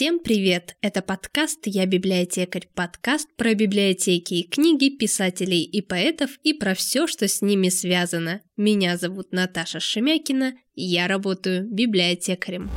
Всем привет! Это подкаст «Я библиотекарь», подкаст про библиотеки и книги, писателей и поэтов и про все, что с ними связано. Меня зовут Наташа Шемякина, и я работаю библиотекарем.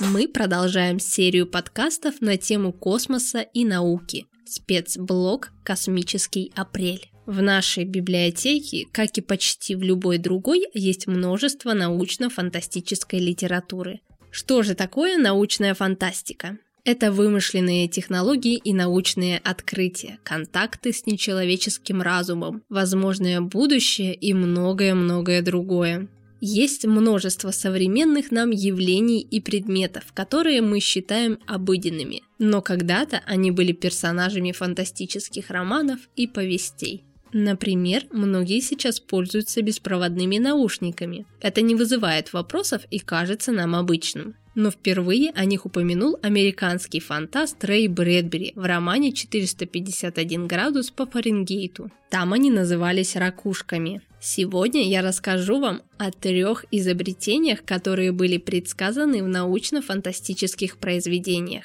Мы продолжаем серию подкастов на тему космоса и науки. Спецблог «Космический апрель». В нашей библиотеке, как и почти в любой другой, есть множество научно-фантастической литературы. Что же такое научная фантастика? Это вымышленные технологии и научные открытия, контакты с нечеловеческим разумом, возможное будущее и многое-многое другое. Есть множество современных нам явлений и предметов, которые мы считаем обыденными, но когда-то они были персонажами фантастических романов и повестей. Например, многие сейчас пользуются беспроводными наушниками. Это не вызывает вопросов и кажется нам обычным. Но впервые о них упомянул американский фантаст Рэй Брэдбери в романе «451 градус по Фаренгейту». Там они назывались ракушками. Сегодня я расскажу вам о 3 изобретениях, которые были предсказаны в научно-фантастических произведениях.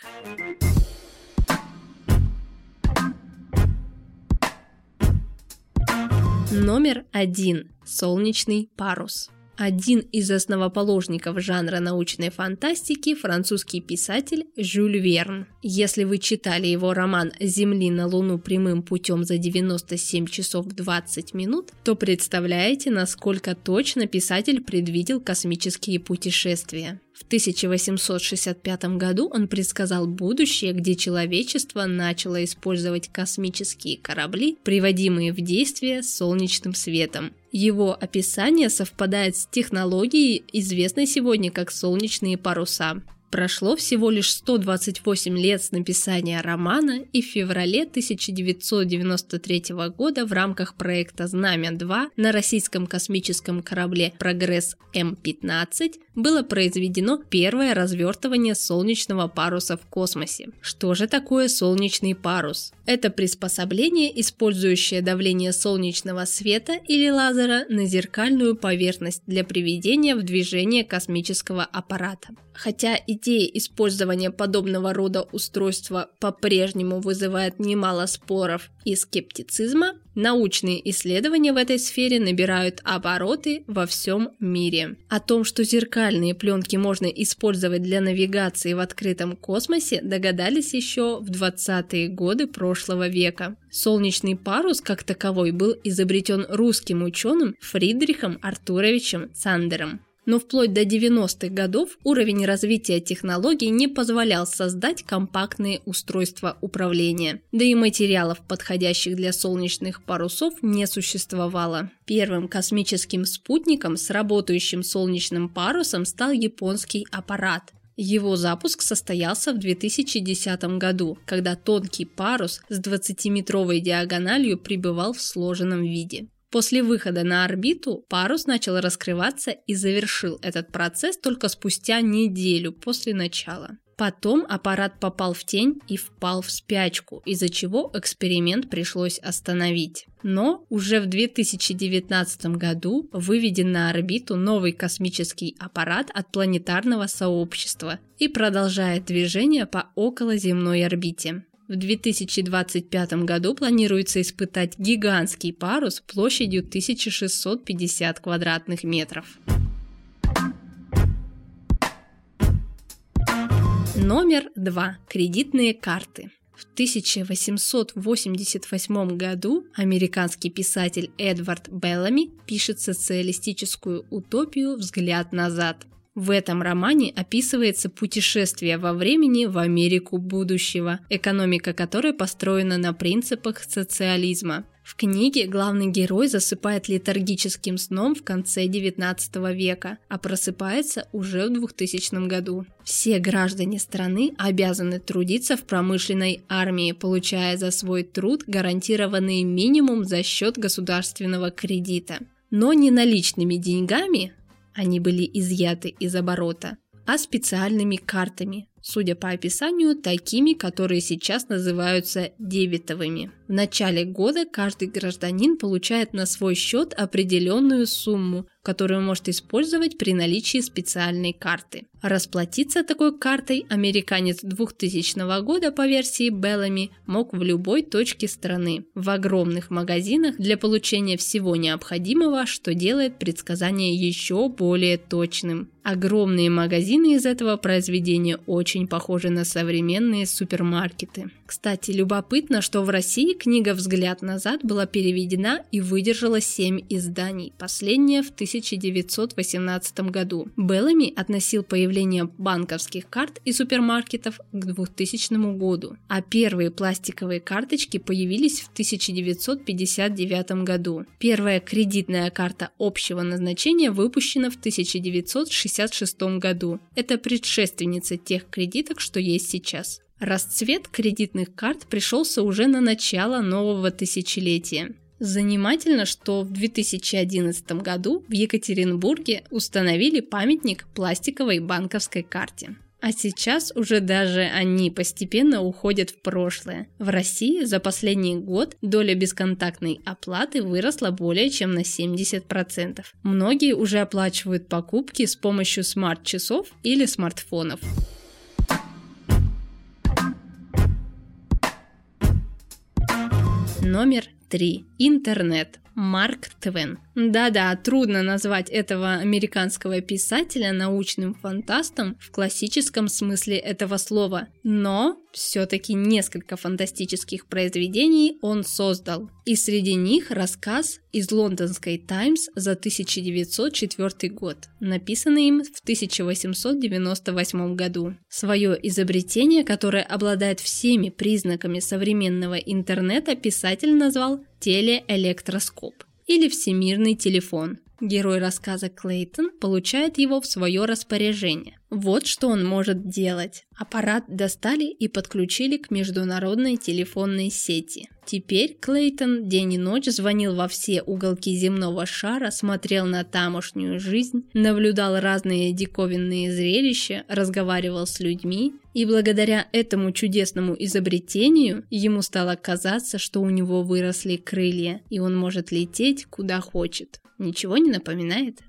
Номер 1. Солнечный парус. Один из основоположников жанра научной фантастики – французский писатель Жюль Верн. Если вы читали его роман «С Земли на Луну прямым путем за 97 часов 20 минут», то представляете, насколько точно писатель предвидел космические путешествия. В 1865 году он предсказал будущее, где человечество начало использовать космические корабли, приводимые в действие солнечным светом. Его описание совпадает с технологией, известной сегодня как солнечные паруса. Прошло всего лишь 128 лет с написания романа, и в феврале 1993 года в рамках проекта «Знамя-2» на российском космическом корабле «Прогресс М-15» было произведено первое развертывание солнечного паруса в космосе. Что же такое солнечный парус? Это приспособление, использующее давление солнечного света или лазера на зеркальную поверхность для приведения в движение космического аппарата. Хотя идея использования подобного рода устройства по-прежнему вызывает немало споров и скептицизма, научные исследования в этой сфере набирают обороты во всем мире. О том, что зеркальные пленки можно использовать для навигации в открытом космосе, догадались еще в 20-е годы прошлого века. Солнечный парус, как таковой, был изобретен русским ученым Фридрихом Артуровичем Сандером. Но вплоть до 90-х годов уровень развития технологий не позволял создать компактные устройства управления, да и материалов, подходящих для солнечных парусов, не существовало. Первым космическим спутником с работающим солнечным парусом стал японский аппарат. Его запуск состоялся в 2010 году, когда тонкий парус с 20-метровой диагональю пребывал в сложенном виде. После выхода на орбиту парус начал раскрываться и завершил этот процесс только спустя неделю после начала. Потом аппарат попал в тень и впал в спячку, из-за чего эксперимент пришлось остановить. Но уже в 2019 году выведен на орбиту новый космический аппарат от планетарного сообщества и продолжает движение по околоземной орбите. В 2025 году планируется испытать гигантский парус площадью 1650 квадратных метров. Номер 2. Кредитные карты. В 1888 году американский писатель Эдвард Беллами пишет социалистическую утопию «Взгляд назад». В этом романе описывается путешествие во времени в Америку будущего, экономика которой построена на принципах социализма. В книге главный герой засыпает летаргическим сном в конце 19 века, а просыпается уже в 2000 году. Все граждане страны обязаны трудиться в промышленной армии, получая за свой труд гарантированный минимум за счет государственного кредита. Но не наличными деньгами, они были изъяты из оборота, а специальными картами, судя по описанию, такими, которые сейчас называются дебетовыми. В начале года каждый гражданин получает на свой счет определенную сумму, которую может использовать при наличии специальной карты. Расплатиться такой картой американец 2000 года по версии Беллами мог в любой точке страны, в огромных магазинах для получения всего необходимого, что делает предсказание еще более точным. Огромные магазины из этого произведения очень похожи на современные супермаркеты. Кстати, любопытно, что в России книга «Взгляд назад» была переведена и выдержала 7 изданий, последняя в 1918 году. Беллами относил появление банковских карт и супермаркетов к 2000 году, а первые пластиковые карточки появились в 1959 году. Первая кредитная карта общего назначения выпущена в 1966 году. Это предшественница тех кредиток, что есть сейчас. Расцвет кредитных карт пришелся уже на начало нового тысячелетия. Занимательно, что в 2011 году в Екатеринбурге установили памятник пластиковой банковской карте. А сейчас уже даже они постепенно уходят в прошлое. В России за последний год доля бесконтактной оплаты выросла более чем на 70%. Многие уже оплачивают покупки с помощью смарт-часов или смартфонов. Номер 3. Интернет. Марк Твен. Да-да, трудно назвать этого американского писателя научным фантастом в классическом смысле этого слова, но все-таки несколько фантастических произведений он создал. И среди них рассказ из Лондонской таймс за 1904 год, написанный им в 1898 году. Свое изобретение, которое обладает всеми признаками современного интернета, писатель назвал телеэлектроскоп или всемирный телефон. Герой рассказа Клейтон получает его в свое распоряжение. Вот что он может делать. Аппарат достали и подключили к международной телефонной сети. Теперь Клейтон день и ночь звонил во все уголки земного шара, смотрел на тамошнюю жизнь, наблюдал разные диковинные зрелища, разговаривал с людьми, и благодаря этому чудесному изобретению ему стало казаться, что у него выросли крылья, и он может лететь куда хочет. Ничего не напоминает?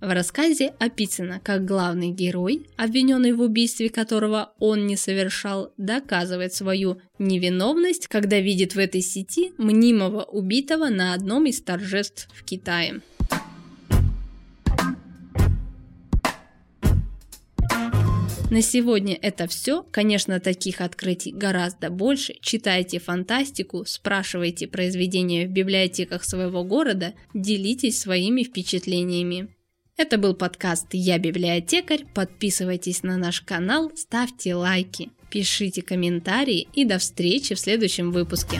В рассказе описано, как главный герой, обвиненный в убийстве, которого он не совершал, доказывает свою невиновность, когда видит в этой сети мнимого убитого на одном из торжеств в Китае. На сегодня это все. Конечно, таких открытий гораздо больше. Читайте фантастику, спрашивайте произведения в библиотеках своего города, делитесь своими впечатлениями. Это был подкаст «Я библиотекарь». Подписывайтесь на наш канал, ставьте лайки, пишите комментарии и до встречи в следующем выпуске.